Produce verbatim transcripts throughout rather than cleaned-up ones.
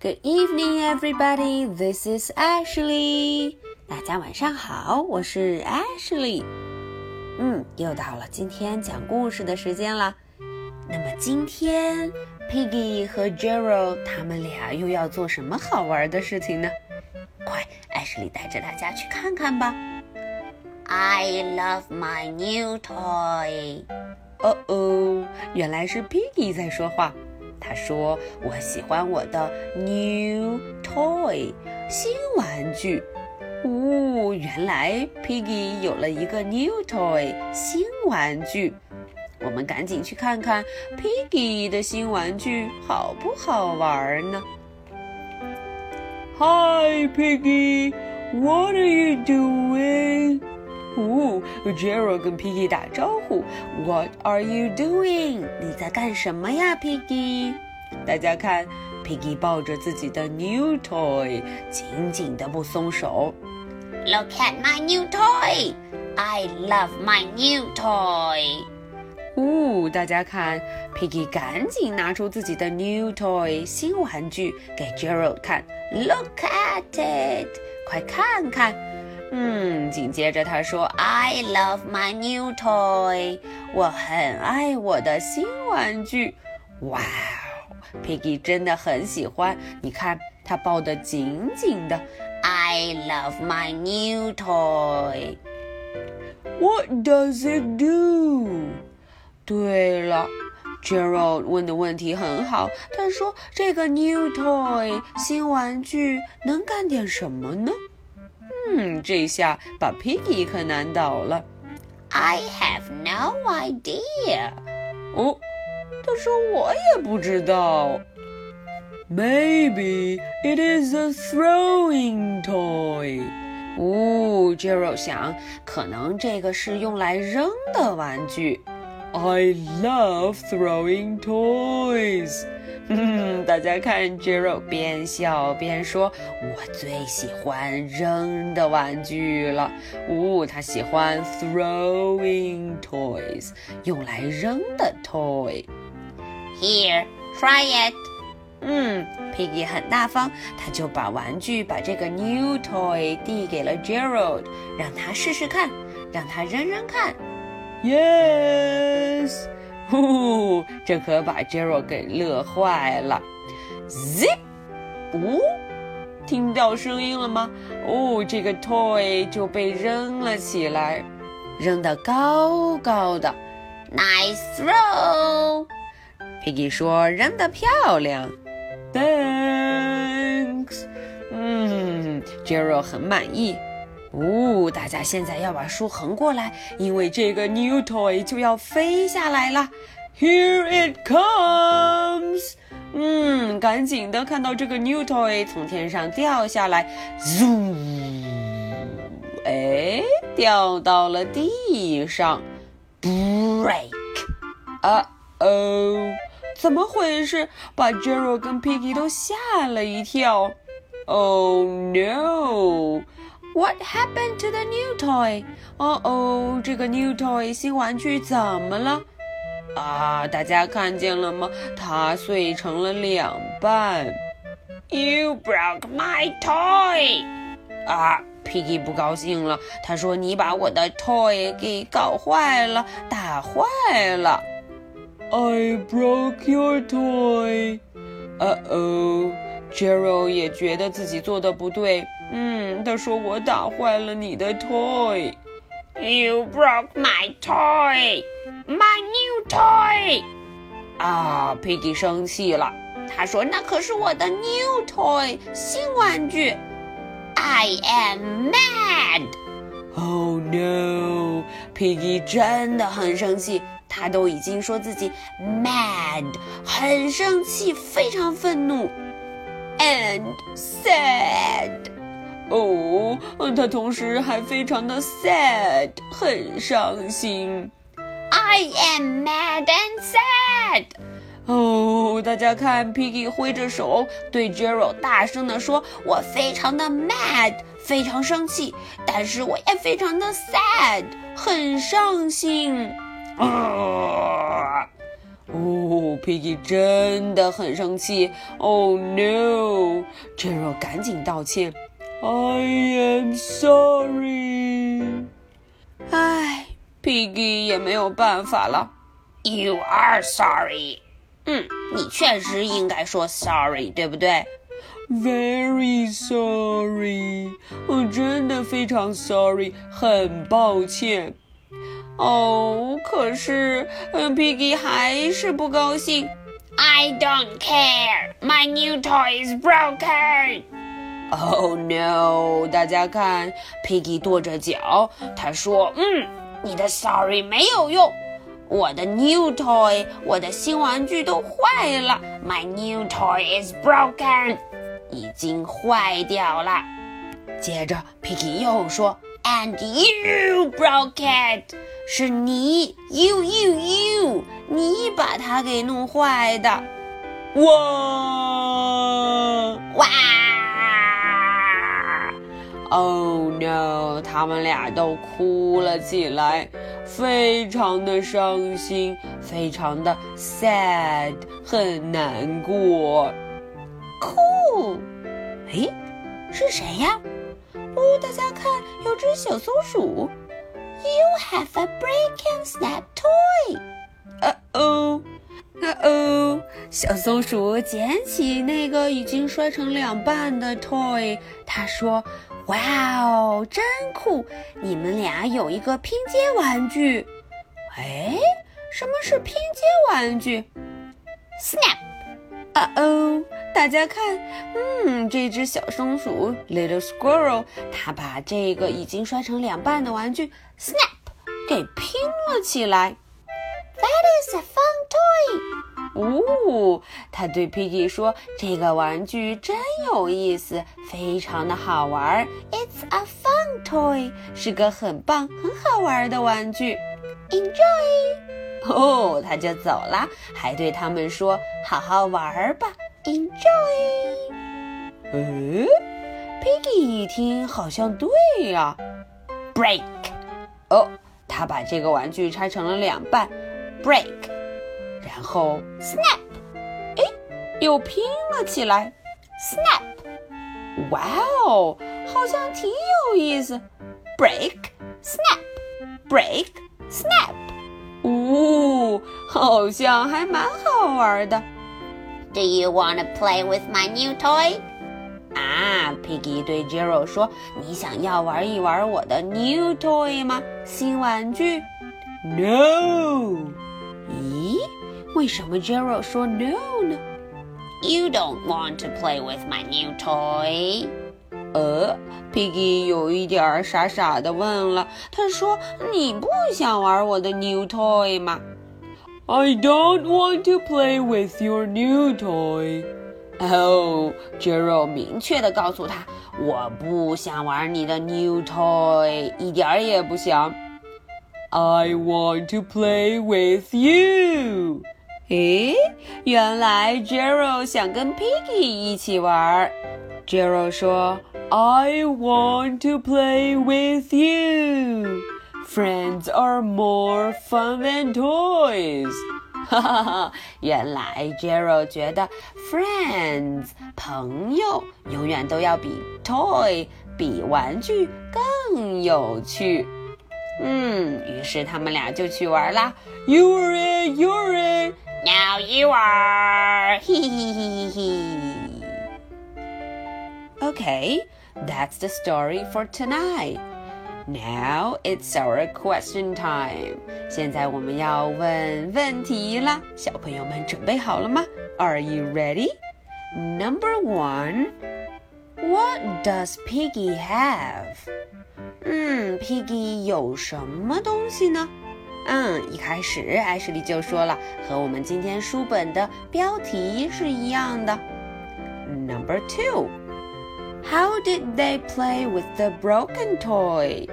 Good evening, everybody. This is Ashley. 大家晚上好，我是 Ashley。嗯，又到了今天讲故事的时间了。那么今天 Piggy 和 Gerald 他们俩又要做什么好玩的事情呢？快 ，Ashley 带着大家去看看吧。I love my new toy. 哦哦，原来是 Piggy 在说话。他说我喜欢我的 new toy 新玩具。哦，原来 Piggy 有了一个 new toy 新玩具。我们赶紧去看看 Piggy 的新玩具好不好玩呢？ Hi Piggy, what are you doing? 哦 Gerald 跟 Piggy 打招呼 What are you doing? 你在干什么呀 Piggy? 大家看 Piggy 抱着自己的 new toy 紧紧的不松手 Look at my new toy! I love my new toy! 哦，大家看 Piggy 赶紧拿出自己的 new toy 新玩具给 Gerald 看 Look at it! 快看看嗯，紧接着他说 I love my new toy 我很爱我的新玩具哇 Piggy 真的很喜欢你看他抱得紧紧的 I love my new toy What does it do? 对了 Gerald 问的问题很好他说这个 new toy 新玩具能干点什么呢嗯，这下把 Piggy 可难倒了 I have no idea 哦，他说我也不知道 Maybe it is a throwing toy 哦 Gerald 想可能这个是用来扔的玩具 I love throwing toys嗯，大家看 Gerald 边笑边说我最喜欢扔的玩具了哦，他喜欢 throwing toys 用来扔的 toy Here, try it 嗯 Piggy 很大方他就把玩具把这个 new toy 递给了 Gerald 让他试试看让他扔扔看 Yes哦，这可把 Gerald 给乐坏了 Zip 哦，听到声音了吗哦，这个 toy 就被扔了起来扔得高高的 Nice throw Piggy 说扔得漂亮 Thanks 嗯 Gerald 很满意哦，大家现在要把书横过来，因为这个 new toy 就要飞下来了。Here it comes！ 嗯，赶紧的看到这个 new toy 从天上掉下来 ，zoom！ 哎，掉到了地上 ，break！ 啊哦，怎么回事？把 Gerald 跟 Piggy 都吓了一跳。Oh no！What happened to the new toy? 哦哦，这个 new toy 新玩具怎么了？啊，大家看见了吗？它碎成了两半。You broke my toy! 啊 ，Piggy 不高兴了，他说：“你把我的 toy 给搞坏了，打坏了。” I broke your toy. 哦哦 ，Gerald 也觉得自己做的不对。嗯，他说我打坏了你的 toy You broke my toy My new toy 啊 Piggy 生气了他说那可是我的 new toy 新玩具 I am mad Oh no Piggy 真的很生气他都已经说自己 mad 很生气非常愤怒 And sad哦，他同时还非常的 sad， 很伤心。I am mad and sad。哦，大家看 Piggy 挥着手对 Gerald 大声地说：“我非常的 mad， 非常生气，但是我也非常的 sad， 很伤心。”啊，哦。哦 Piggy 真的很生气。 Oh no， Gerald 赶紧道歉， I am sorry。 唉， Piggy 也没有办法了。 You are sorry。 嗯，你确实应该说 sorry， 对不对？ Very sorry， 我真的非常 sorry， 很抱歉。哦，可是 Piggy 还是不高兴。 I don't care, my new toy is broken。 Oh no， 大家看 Piggy 跺着脚，他说，嗯，你的 sorry 没有用，我的 new toy， 我的新玩具都坏了。 My new toy is broken， 已经坏掉了。接着 Piggy 又说， And you broke it， 是你 you you you 你把它给弄坏的。哇哇 Oh no， 他们俩都哭了起来，非常的伤心，非常的 sad， 很难过。酷，诶，是谁呀？哦，大家看，有只小松鼠。You have a break and snap toy。 Uh-oh， Uh-oh， 小松鼠捡起那个已经摔成两半的 toy， 他说，哇哦，真酷，你们俩有一个拼接玩具。诶，什么是拼接玩具？ Snap。 Uh-oh， 大家看，嗯，这只小松鼠 Little Squirrel， 它把这个已经摔成两半的玩具 Snap 给拼了起来。 That is a fun toy。 哦，它对 Piggy 说，这个玩具真有意思，非常的好玩。 It's a fun toy， 是个很棒很好玩的玩具。 Enjoy。 哦，它就走了，还对他们说，好好玩吧。Enjoy。 嗯， Piggy 一听好像对呀，啊， Break。 哦，他把这个玩具拆成了两半 Break， 然后 Snap， 诶，又拼了起来 Snap。 哇哦，好像挺有意思。 Break Snap Break Snap。 哦，好像还蛮好玩的。Do you want to play with my new toy？ 啊 Piggy 对 Gerald 说，你想要玩一玩我的 new toy 吗？新玩具？ No。 咦，为什么 Gerald 说 no 呢？ You don't want to play with my new toy。 呃 Piggy 有一点傻傻的问了，他说，你不想玩我的 new toy 吗？I don't want to play with your new toy。 Oh， Gerald 明确地告诉他，我不想玩你的 new toy， 一点儿也不想。 I want to play with you。 诶，原来 Gerald 想跟 Piggy 一起玩。 Gerald 说， I want to play with you，Friends are more fun than toys。 哈哈哈，原来 Gerald 觉得 friends 朋友永远都要比 toy 比玩具更有趣。嗯，于是他们俩就去玩啦。 You are it, you are it, now you are， 嘿嘿嘿嘿。 Okay, that's the story for tonight.Now it's our question time. 现在我们要问问题了，小朋友们准备好了吗？ Are you ready? Number one, what does Piggy have? 嗯 Piggy 有什么东西呢？嗯，一开始 Ashley 就说了，和我们今天书本的标题是一样的。Number two,How did they play with the broken toy?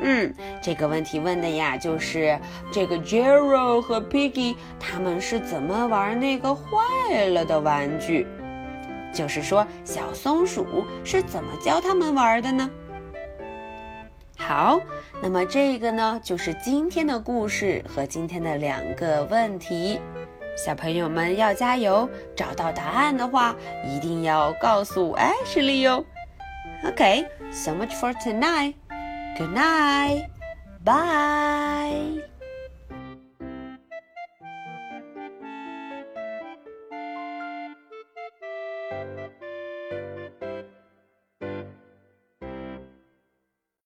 嗯，这个问题问的呀，就是这个 Gerald 和 Piggy 他们是怎么玩那个坏了的玩具？就是说，小松鼠是怎么教他们玩的呢？好，那么这个呢，就是今天的故事和今天的两个问题。小朋友们要加油，找到答案的话一定要告诉 Ashley 哟。 Okay, so much for tonight. Good night. Bye.